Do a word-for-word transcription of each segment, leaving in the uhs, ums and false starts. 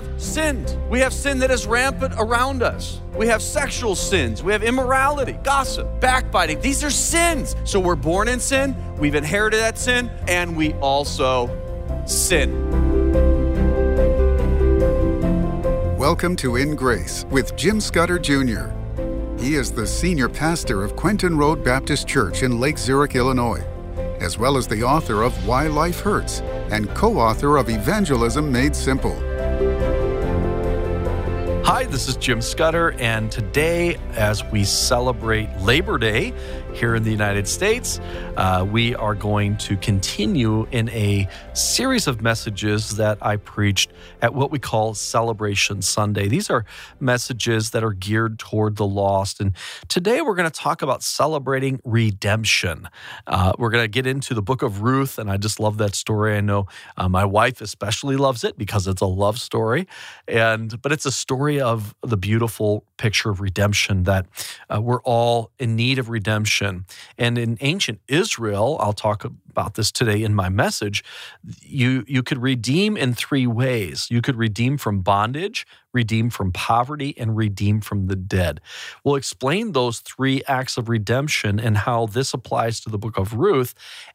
have sinned. We have sin that is rampant around us. We have sexual sins. We have immorality, gossip, backbiting. These are sins. So we're born in sin, we've inherited that sin, and we also sin. Welcome to In Grace with Jim Scudder Junior He is the senior pastor of Quentin Road Baptist Church in Lake Zurich, Illinois, as well as the author of Why Life Hurts and co-author of Evangelism Made Simple. Hi, this is Jim Scudder, and today, as we celebrate Labor Day here in the United States, uh, we are going to continue in a series of messages that I preached at what we call Celebration Sunday. These are messages that are geared toward the lost, and today we're going to talk about celebrating redemption. Uh, we're going to get into the Book of Ruth, and I just love that story. I know uh, my wife especially loves it because it's a love story, and but it's a story of the beautiful picture of redemption, that uh, we're all in need of redemption. And in ancient Israel, I'll talk about this today in my message, you, you could redeem in three ways. You could redeem from bondage, redeem from poverty, and redeem from the dead. We'll explain those three acts of redemption and how this applies to the Book of Ruth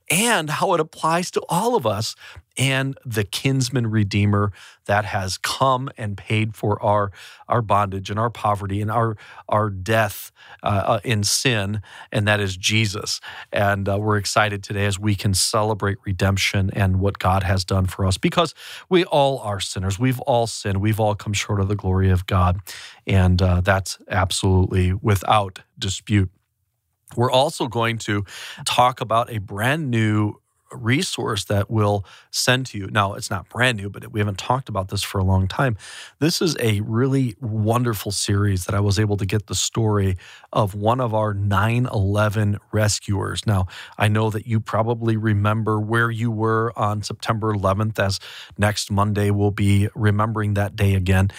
and how it applies to all of us and the kinsman redeemer that has come and paid for our, our bondage and our poverty and our, our death uh, in sin, and that is Jesus. And uh, we're excited today as we can celebrate redemption and what God has done for us, because we all are sinners. We've all sinned. We've all come short of the glory of God, and uh, that's absolutely without dispute. We're also going to talk about a brand new resource that we'll send to you. Now, it's not brand new, but we haven't talked about this for a long time. This is a really wonderful series that I was able to get the story of one of our nine eleven rescuers. Now, I know that you probably remember where you were on September eleventh, as next Monday we'll be remembering that day again.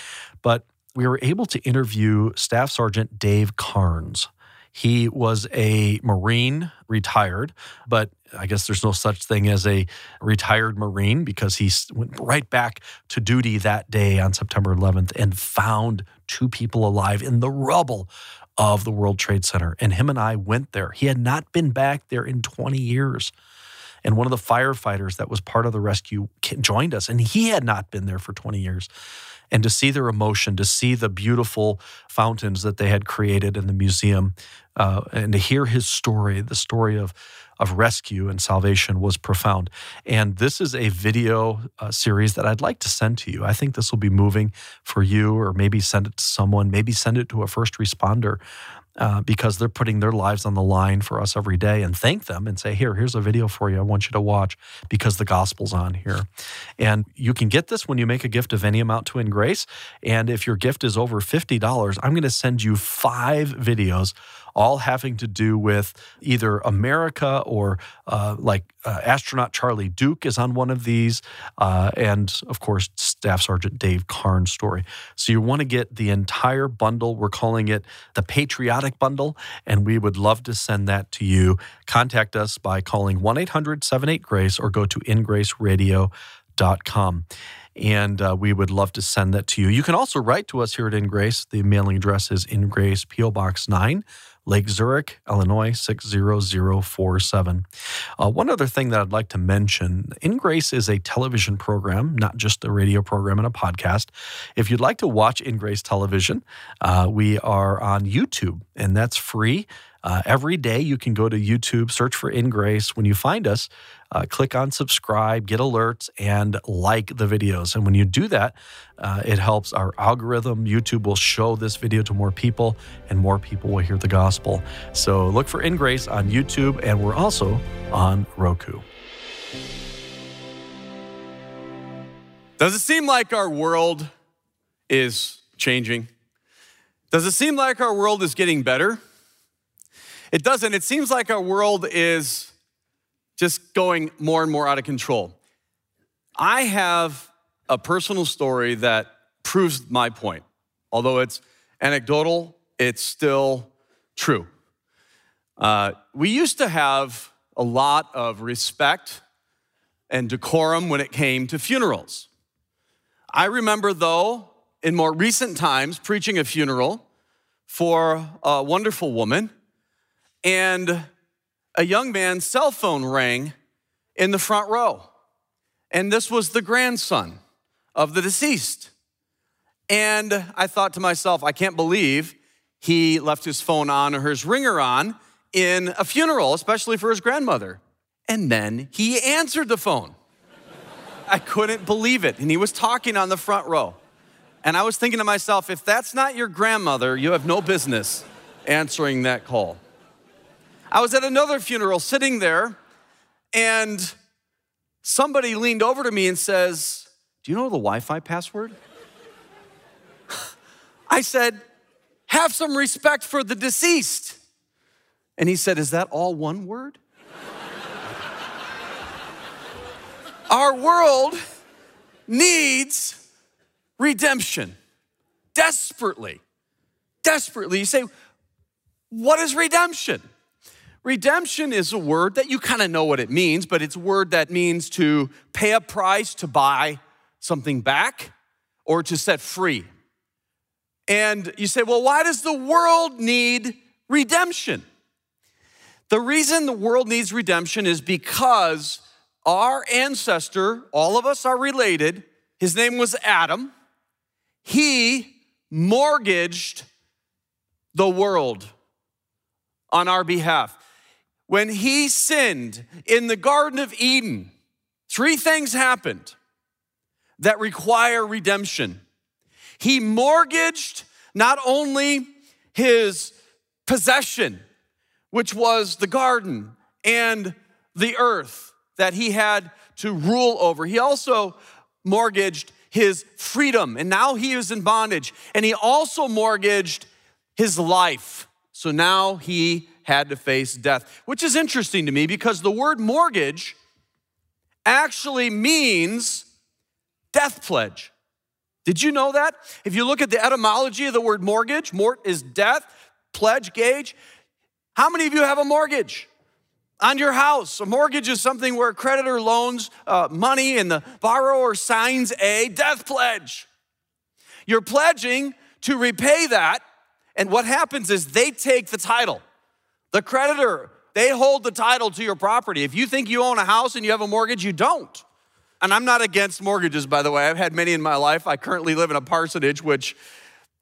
But we were able to interview Staff Sergeant Dave Karnes. He was a Marine, retired, but I guess there's no such thing as a retired Marine, because he went right back to duty that day on September eleventh and found two people alive in the rubble of the World Trade Center. And him and I went there. He had not been back there in twenty years. And one of the firefighters that was part of the rescue joined us, and he had not been there for twenty years. And to see their emotion, to see the beautiful fountains that they had created in the museum, uh, and to hear his story, the story of, of rescue and salvation, was profound. And this is a video uh, series that I'd like to send to you. I think this will be moving for you, or maybe send it to someone, maybe send it to a first responder, uh, because they're putting their lives on the line for us every day, and thank them and say, here, here's a video for you I want you to watch, because the gospel's on here. And you can get this when you make a gift of any amount to In Grace. And if your gift is over fifty dollars, I'm going to send you five videos, all having to do with either America or uh, like uh, astronaut Charlie Duke is on one of these, uh, and of course, Staff Sergeant Dave Karnes' story. So you want to get the entire bundle. We're calling it the Patriotic Bundle, and we would love to send that to you. Contact us by calling one eight hundred seven eight GRACE or go to in grace radio dot com. And uh, we would love to send that to you. You can also write to us here at In Grace. The mailing address is In Grace, P O Box nine, Lake Zurich, Illinois, six zero zero four seven. Uh, one other thing that I'd like to mention, In Grace is a television program, not just a radio program and a podcast. If you'd like to watch In Grace television, uh, we are on YouTube, and that's free. Uh, every day you can go to YouTube, search for In Grace. When you find us, uh, click on subscribe, get alerts, and like the videos. And when you do that, uh, it helps our algorithm. YouTube will show this video to more people, and more people will hear the gospel. So look for In Grace on YouTube, and we're also on Roku. Does it seem like our world is changing? Does it seem like our world is getting better? It doesn't. It seems like our world is just going more and more out of control. I have a personal story that proves my point. Although it's anecdotal, it's still true. Uh, we used to have a lot of respect and decorum when it came to funerals. I remember, though, in more recent times, preaching a funeral for a wonderful woman, and a young man's cell phone rang in the front row. And this was the grandson of the deceased. And I thought to myself, I can't believe he left his phone on or his ringer on in a funeral, especially for his grandmother. And then he answered the phone. I couldn't believe it. And he was talking on the front row. And I was thinking to myself, if that's not your grandmother, you have no business answering that call. I was at another funeral sitting there, and somebody leaned over to me and says, "Do you know the Wi-Fi password?" I said, "Have some respect for the deceased." And he said, "Is that all one word?" Our world needs redemption desperately, desperately. You say, what is redemption? Redemption is a word that you kind of know what it means, but it's a word that means to pay a price, to buy something back, or to set free. And you say, well, why does the world need redemption? The reason the world needs redemption is because our ancestor, all of us are related, his name was Adam. He mortgaged the world on our behalf. When he sinned in the Garden of Eden, three things happened that require redemption. He mortgaged not only his possession, which was the garden and the earth that he had to rule over. He also mortgaged his freedom, and now he is in bondage. And he also mortgaged his life. So now he had to face death, which is interesting to me because the word mortgage actually means death pledge. Did you know that? If you look at the etymology of the word mortgage, mort is death, pledge, gauge. How many of you have a mortgage on your house? A mortgage is something where a creditor loans uh, money and the borrower signs a death pledge. You're pledging to repay that, and what happens is they take the title. The creditor, they hold the title to your property. If you think you own a house and you have a mortgage, you don't. And I'm not against mortgages, by the way. I've had many in my life. I currently live in a parsonage, which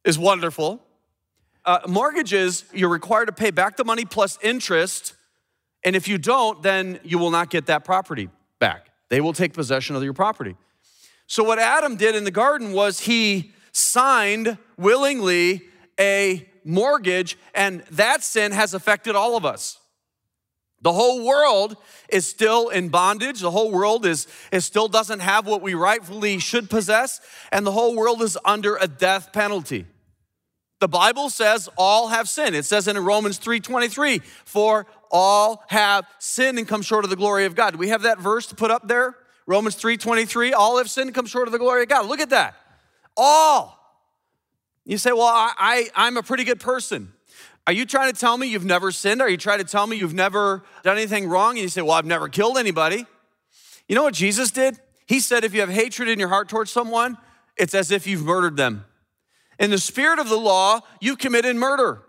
is wonderful. Uh, mortgages, you're required to pay back the money plus interest. And if you don't, then you will not get that property back. They will take possession of your property. So what Adam did in the garden was he signed willingly a mortgage, and that sin has affected all of us. The whole world is still in bondage. The whole world is, is still doesn't have what we rightfully should possess. And the whole world is under a death penalty. The Bible says all have sinned. It says in Romans three twenty-three, for all have sinned and come short of the glory of God. Do we have that verse to put up there? Romans three twenty-three, all have sinned and come short of the glory of God. Look at that. All. You say, well, I, I, I'm a pretty good person. Are you trying to tell me you've never sinned? Are you trying to tell me you've never done anything wrong? And you say, well, I've never killed anybody. You know what Jesus did? He said, if you have hatred in your heart towards someone, it's as if you've murdered them. In the spirit of the law, you've committed murder.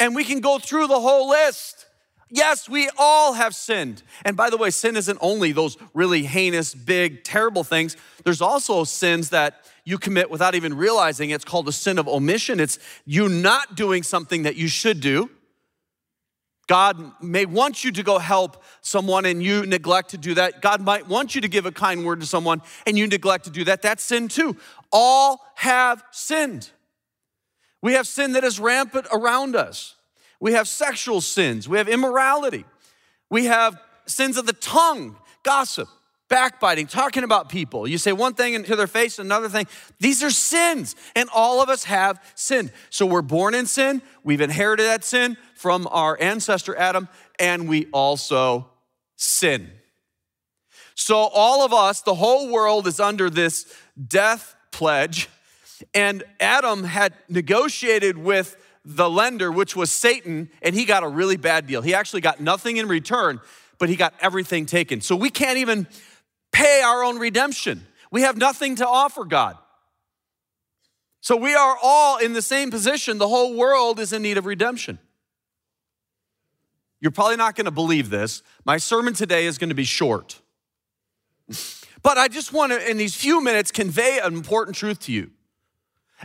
And we can go through the whole list. Yes, we all have sinned. And by the way, sin isn't only those really heinous, big, terrible things. There's also sins that you commit without even realizing. It's called a sin of omission. It's you not doing something that you should do. God may want you to go help someone and you neglect to do that. God might want you to give a kind word to someone and you neglect to do that. That's sin too. All have sinned. We have sin that is rampant around us. We have sexual sins. We have immorality. We have sins of the tongue, gossip, backbiting, talking about people. You say one thing into their face, another thing. These are sins, and all of us have sinned. So we're born in sin. We've inherited that sin from our ancestor Adam, and we also sin. So all of us, the whole world is under this death pledge, and Adam had negotiated with the lender, which was Satan, and he got a really bad deal. He actually got nothing in return, but he got everything taken. So we can't even pay our own redemption. We have nothing to offer God. So we are all in the same position. The whole world is in need of redemption. You're probably not going to believe this. My sermon today is going to be short. But I just want to, in these few minutes, convey an important truth to you.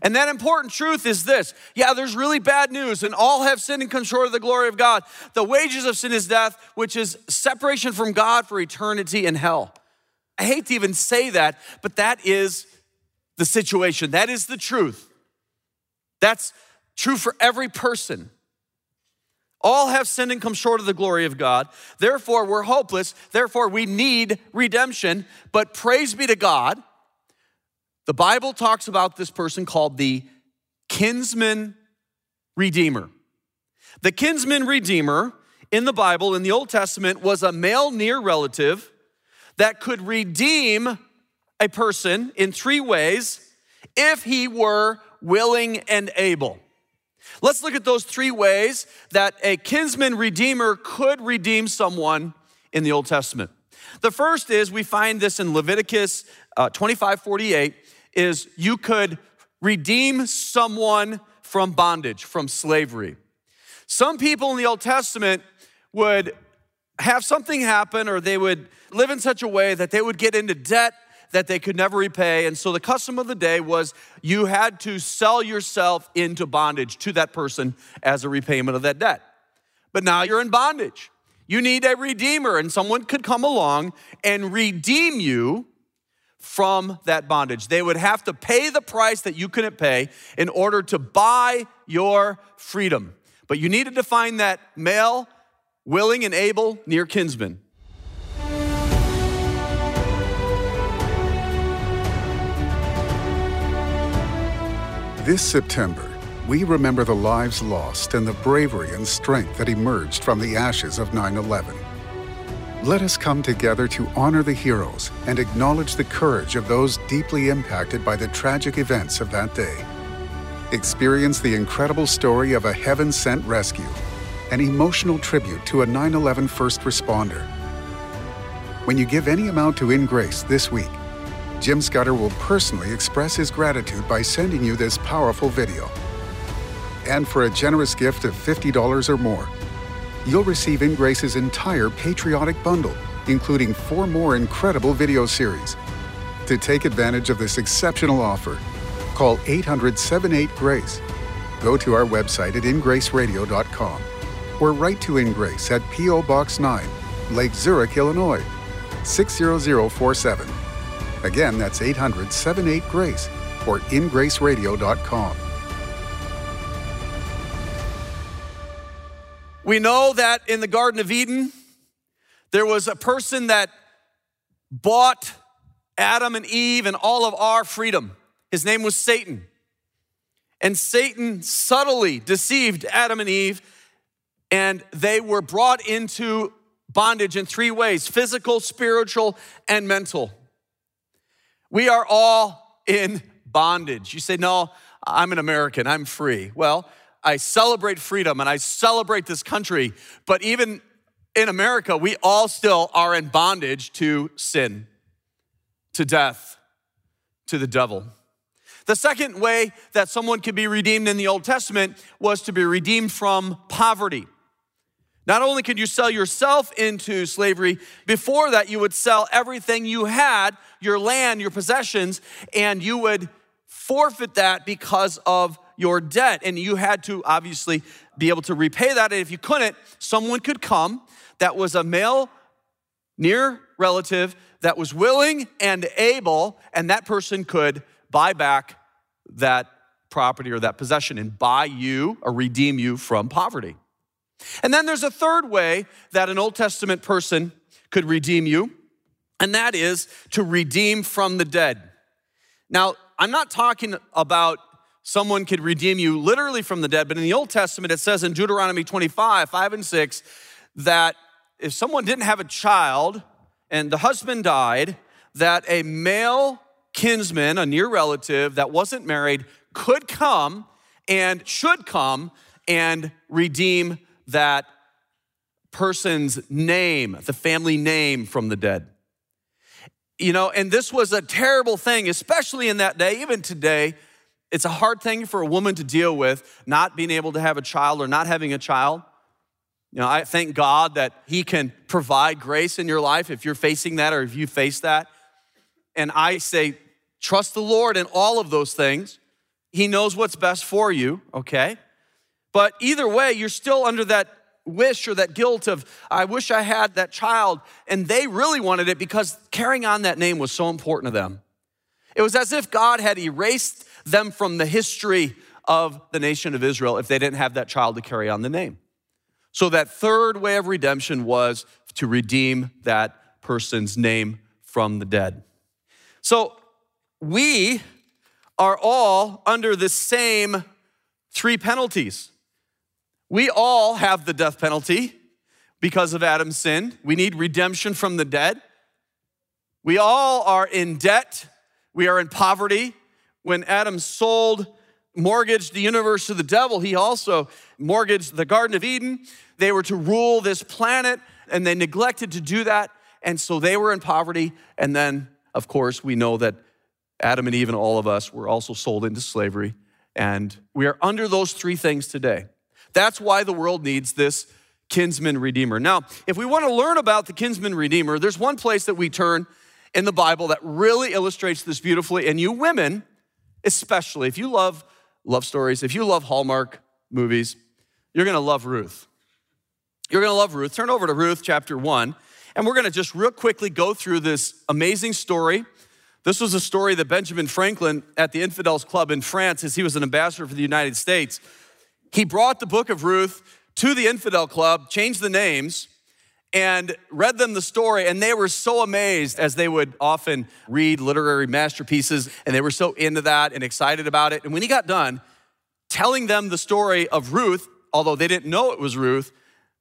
And that important truth is this. Yeah, there's really bad news, and all have sinned and come short of the glory of God. The wages of sin is death, which is separation from God for eternity in hell. I hate to even say that, but that is the situation. That is the truth. That's true for every person. All have sinned and come short of the glory of God. Therefore, we're hopeless. Therefore, we need redemption. But praise be to God, the Bible talks about this person called the kinsman redeemer. The kinsman redeemer in the Bible, in the Old Testament, was a male near relative that could redeem a person in three ways if he were willing and able. Let's look at those three ways that a kinsman redeemer could redeem someone in the Old Testament. The first is, we find this in Leviticus uh, twenty-five forty-eight, is you could redeem someone from bondage, from slavery. Some people in the Old Testament would have something happen, or they would live in such a way that they would get into debt that they could never repay. And so the custom of the day was you had to sell yourself into bondage to that person as a repayment of that debt. But now you're in bondage. You need a redeemer, and someone could come along and redeem you from that bondage. They would have to pay the price that you couldn't pay in order to buy your freedom. But you needed to find that male, willing and able near kinsman. This September, we remember the lives lost and the bravery and strength that emerged from the ashes of nine eleven. Let us come together to honor the heroes and acknowledge the courage of those deeply impacted by the tragic events of that day. Experience the incredible story of a Heaven Sent Rescue, an emotional tribute to a nine eleven first responder. When you give any amount to In Grace this week, Jim Scudder will personally express his gratitude by sending you this powerful video. And for a generous gift of fifty dollars or more, you'll receive In Grace's entire Patriotic Bundle, including four more incredible video series. To take advantage of this exceptional offer, call eight hundred seven eight GRACE, go to our website at in grace radio dot com, or write to In Grace at P O Box nine, Lake Zurich, Illinois, six zero zero four seven. Again, that's eight hundred seven eight GRACE or in grace radio dot com. We know that in the Garden of Eden, there was a person that bought Adam and Eve and all of our freedom. His name was Satan. And Satan subtly deceived Adam and Eve, and they were brought into bondage in three ways: physical, spiritual, and mental. We are all in bondage. You say, no, I'm an American, I'm free. Well, I celebrate freedom and I celebrate this country, but even in America, we all still are in bondage to sin, to death, to the devil. The second way that someone could be redeemed in the Old Testament was to be redeemed from poverty. Not only could you sell yourself into slavery, before that you would sell everything you had, your land, your possessions, and you would forfeit that because of your debt. And you had to obviously be able to repay that. And if you couldn't, someone could come that was a male near relative that was willing and able, and that person could buy back that property or that possession and buy you or redeem you from poverty. And then there's a third way that an Old Testament person could redeem you, and that is to redeem from the dead. Now, I'm not talking about someone could redeem you literally from the dead, but in the Old Testament, it says in Deuteronomy twenty-five, five and six, that if someone didn't have a child and the husband died, that a male kinsman, a near relative that wasn't married, could come and should come and redeem that person's name, the family name, from the dead. You know, and this was a terrible thing, especially in that day. Even today, it's a hard thing for a woman to deal with, not being able to have a child or not having a child. You know, I thank God that He can provide grace in your life if you're facing that or if you face that. And I say, trust the Lord in all of those things. He knows what's best for you, okay? But either way, you're still under that wish or that guilt of, I wish I had that child. And they really wanted it because carrying on that name was so important to them. It was as if God had erased them from the history of the nation of Israel if they didn't have that child to carry on the name. So that third way of redemption was to redeem that person's name from the dead. So we are all under the same three penalties. We all have the death penalty because of Adam's sin. We need redemption from the dead. We all are in debt. We are in poverty. When Adam sold, mortgaged the universe to the devil, he also mortgaged the Garden of Eden. They were to rule this planet, and they neglected to do that. And so they were in poverty. And then, of course, we know that Adam and Eve and all of us were also sold into slavery. And we are under those three things today. That's why the world needs this kinsman redeemer. Now, if we want to learn about the kinsman redeemer, there's one place that we turn in the Bible that really illustrates this beautifully. And you women, especially, if you love love stories, if you love Hallmark movies, you're going to love Ruth. You're going to love Ruth. Turn over to Ruth chapter one. And we're going to just real quickly go through this amazing story. This was a story that Benjamin Franklin at the Infidels Club in France, as he was an ambassador for the United States, he brought the Book of Ruth to the Infidel Club, changed the names, and read them the story. And they were so amazed, as they would often read literary masterpieces. And they were so into that and excited about it. And when he got done telling them the story of Ruth, although they didn't know it was Ruth,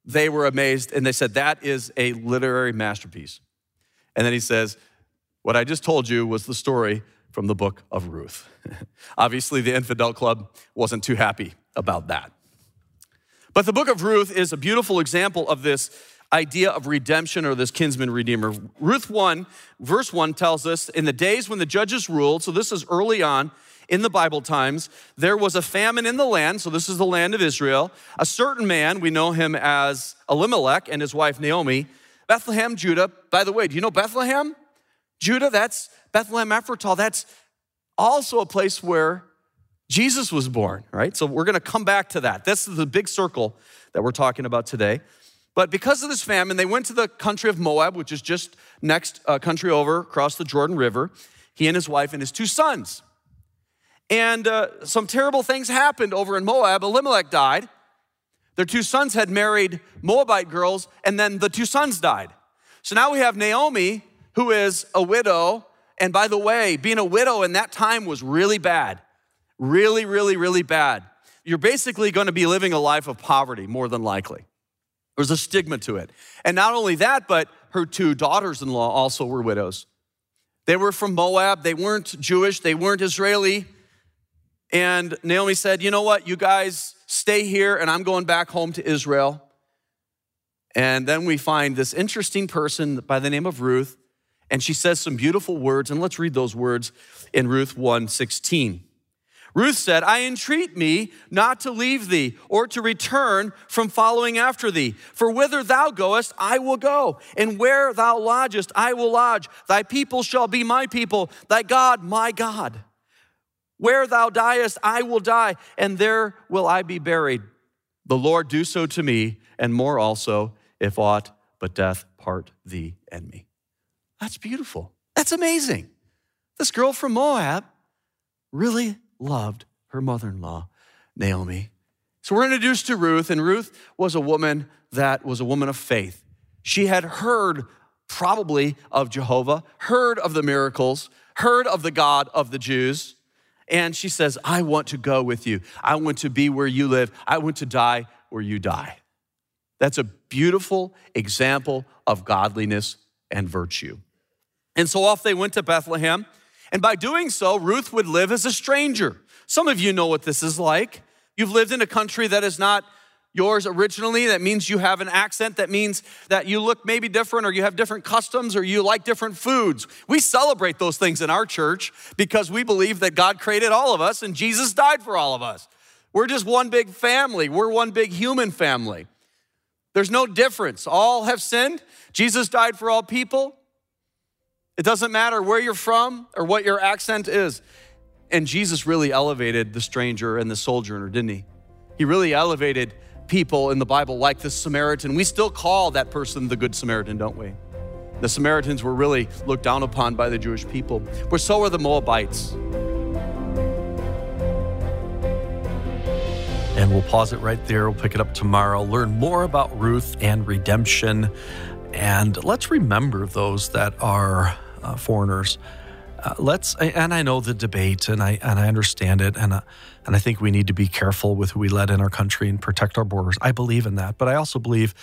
they were amazed. And they said, that is a literary masterpiece. And then he says, what I just told you was the story from the Book of Ruth. Obviously, the Infidel Club wasn't too happy about that. But the Book of Ruth is a beautiful example of this idea of redemption or this kinsman redeemer. Ruth one, verse one tells us, in the days when the judges ruled, so this is early on in the Bible times, there was a famine in the land, so this is the land of Israel. A certain man, we know him as Elimelech, and his wife Naomi, Bethlehem, Judah. By the way, do you know Bethlehem, Judah? That's Bethlehem Ephratah. That's also a place where Jesus was born, right? So we're going to come back to that. This is the big circle that we're talking about today. But because of this famine, they went to the country of Moab, which is just next uh, country over, across the Jordan River, he and his wife and his two sons. And uh, some terrible things happened over in Moab. Elimelech died. Their two sons had married Moabite girls, and then the two sons died. So now we have Naomi, who is a widow. And by the way, being a widow in that time was really bad. Really, really, really bad. You're basically going to be living a life of poverty, more than likely. There's a stigma to it. And not only that, but her two daughters-in-law also were widows. They were from Moab. They weren't Jewish. They weren't Israeli. And Naomi said, you know what? You guys stay here, and I'm going back home to Israel. And then we find this interesting person by the name of Ruth, and she says some beautiful words, and let's read those words in Ruth one sixteen. Ruth said, I entreat me not to leave thee or to return from following after thee. For whither thou goest, I will go. And where thou lodgest, I will lodge. Thy people shall be my people, thy God, my God. Where thou diest, I will die, and there will I be buried. The Lord do so to me, and more also, if aught but death part thee and me. That's beautiful. That's amazing. This girl from Moab really loved her mother-in-law, Naomi. So we're introduced to Ruth, and Ruth was a woman that was a woman of faith. She had heard probably of Jehovah, heard of the miracles, heard of the God of the Jews, and she says, I want to go with you. I want to be where you live. I want to die where you die. That's a beautiful example of godliness and virtue. And so off they went to Bethlehem. And by doing so, Ruth would live as a stranger. Some of you know what this is like. You've lived in a country that is not yours originally. That means you have an accent. That means that you look maybe different, or you have different customs, or you like different foods. We celebrate those things in our church because we believe that God created all of us and Jesus died for all of us. We're just one big family. We're one big human family. There's no difference. All have sinned. Jesus died for all people. It doesn't matter where you're from or what your accent is. And Jesus really elevated the stranger and the sojourner, didn't he? He really elevated people in the Bible like the Samaritan. We still call that person the Good Samaritan, don't we? The Samaritans were really looked down upon by the Jewish people, but so were the Moabites. And we'll pause it right there. We'll pick it up tomorrow. Learn more about Ruth and redemption. And let's remember those that are uh, foreigners. Uh, let's, and I know the debate, and I and I understand it, and uh, and I think we need to be careful with who we let in our country and protect our borders. I believe in that, but I also believe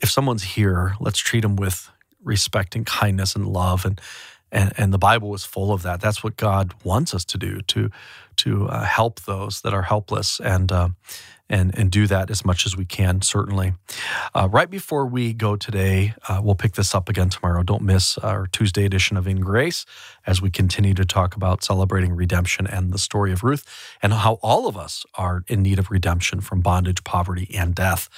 if someone's here, let's treat them with respect and kindness and love, and and and the Bible is full of that. That's what God wants us to do, to to uh, help those that are helpless, and. Uh, And, and do that as much as we can, certainly. Uh, right before we go today, uh, we'll pick this up again tomorrow. Don't miss our Tuesday edition of In Grace as we continue to talk about celebrating redemption and the story of Ruth and how all of us are in need of redemption from bondage, poverty, and death.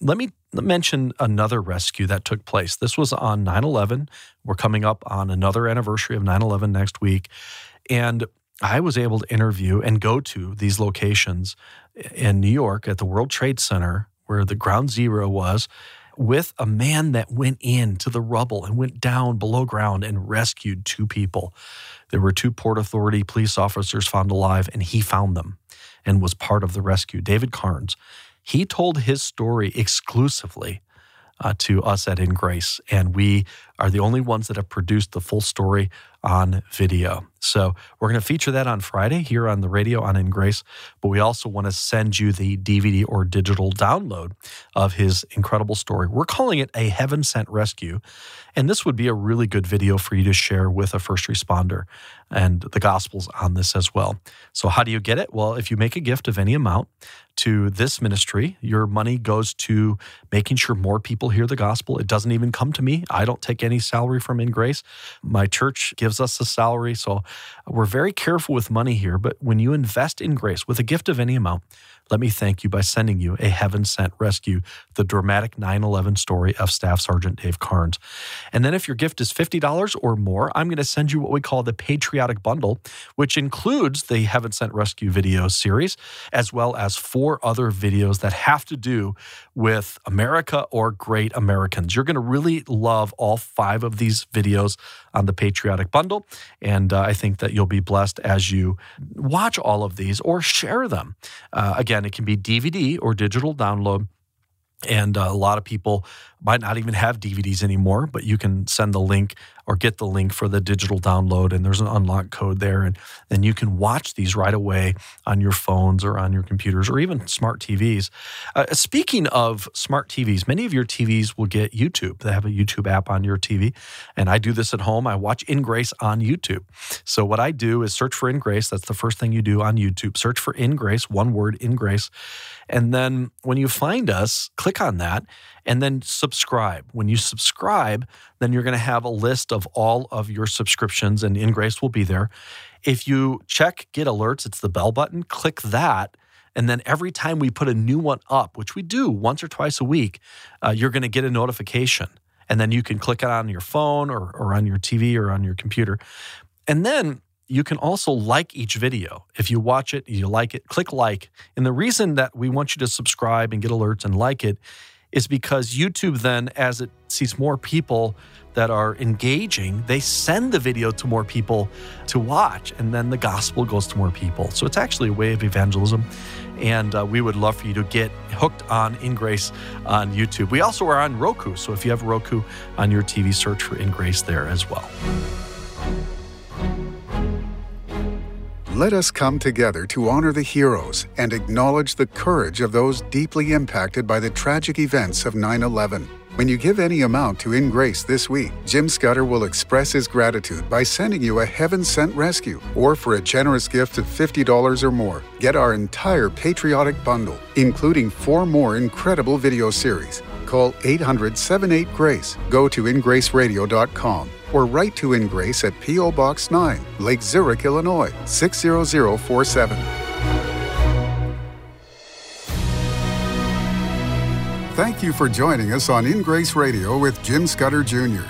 Let me mention another rescue that took place. This was on nine eleven. We're coming up on another anniversary of nine eleven next week. And I was able to interview and go to these locations in New York at the World Trade Center, where the ground zero was, with a man that went into the rubble and went down below ground and rescued two people. There were two Port Authority police officers found alive, and he found them and was part of the rescue. David Karnes, he told his story exclusively uh, to us at In Grace, and we are the only ones that have produced the full story on video. So we're going to feature that on Friday here on the radio on In Grace, but we also want to send you the D V D or digital download of his incredible story. We're calling it a Heaven Sent Rescue, and this would be a really good video for you to share with a first responder, and the gospel's on this as well. So how do you get it? Well, if you make a gift of any amount to this ministry, your money goes to making sure more people hear the gospel. It doesn't even come to me. I don't take any salary from In Grace. My church gives us a salary, so we're very careful with money here, but when you invest in Grace with a gift of any amount, let me thank you by sending you a Heaven Sent Rescue, the dramatic nine eleven story of Staff Sergeant Dave Karnes. And then if your gift is fifty dollars or more, I'm going to send you what we call the Patriotic Bundle, which includes the Heaven Sent Rescue video series, as well as four other videos that have to do with America or great Americans. You're going to really love all five of these videos on the Patriotic Bundle, and uh, I think that you'll be blessed as you watch all of these or share them. Uh, again, And it can be D V D or digital download. And a lot of people might not even have D V Ds anymore, but you can send the link or get the link for the digital download, and there's an unlock code there. And then you can watch these right away on your phones or on your computers or even smart T Vs. Uh, speaking of smart T Vs, many of your T Vs will get YouTube. They have a YouTube app on your T V. And I do this at home. I watch In Grace on YouTube. So what I do is search for In Grace. That's the first thing you do on YouTube. Search for In Grace, one word, In Grace. And then when you find us, click on that and then subscribe. When you subscribe, then you're going to have a list of all of your subscriptions, and In Grace will be there. If you check Get Alerts, it's the bell button, click that. And then every time we put a new one up, which we do once or twice a week, uh, you're going to get a notification. And then you can click it on your phone or, or on your T V or on your computer. And then you can also like each video. If you watch it, you like it, click like. And the reason that we want you to subscribe and get alerts and like it is because YouTube then, as it sees more people that are engaging, they send the video to more people to watch, and then the gospel goes to more people. So it's actually a way of evangelism, and uh, we would love for you to get hooked on In Grace on YouTube. We also are on Roku, so if you have Roku on your T V, search for In Grace there as well. Let us come together to honor the heroes and acknowledge the courage of those deeply impacted by the tragic events of nine eleven. When you give any amount to In Grace this week, Jim Scudder will express his gratitude by sending you a Heaven Sent Rescue, or for a generous gift of fifty dollars or more, get our entire Patriotic Bundle, including four more incredible video series. Call eight hundred seven eight GRACE, go to in grace radio dot com, or write to In Grace at P O. Box nine, Lake Zurich, Illinois, six zero zero four seven. Thank you for joining us on In Grace Radio with Jim Scudder Junior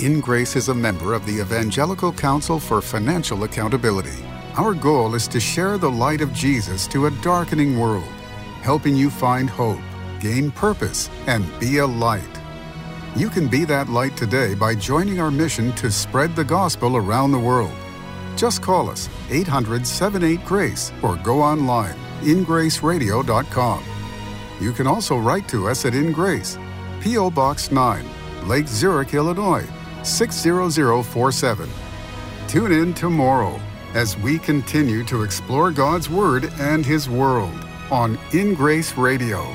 In Grace is a member of the Evangelical Council for Financial Accountability. Our goal is to share the light of Jesus to a darkening world, helping you find hope, gain purpose, and be a light. You can be that light today by joining our mission to spread the gospel around the world. Just call us, eight hundred seven eight GRACE, or go online, in grace radio dot com. You can also write to us at In Grace, P O. Box nine, Lake Zurich, Illinois, six zero zero four seven. Tune in tomorrow as we continue to explore God's Word and His world on In Grace Radio.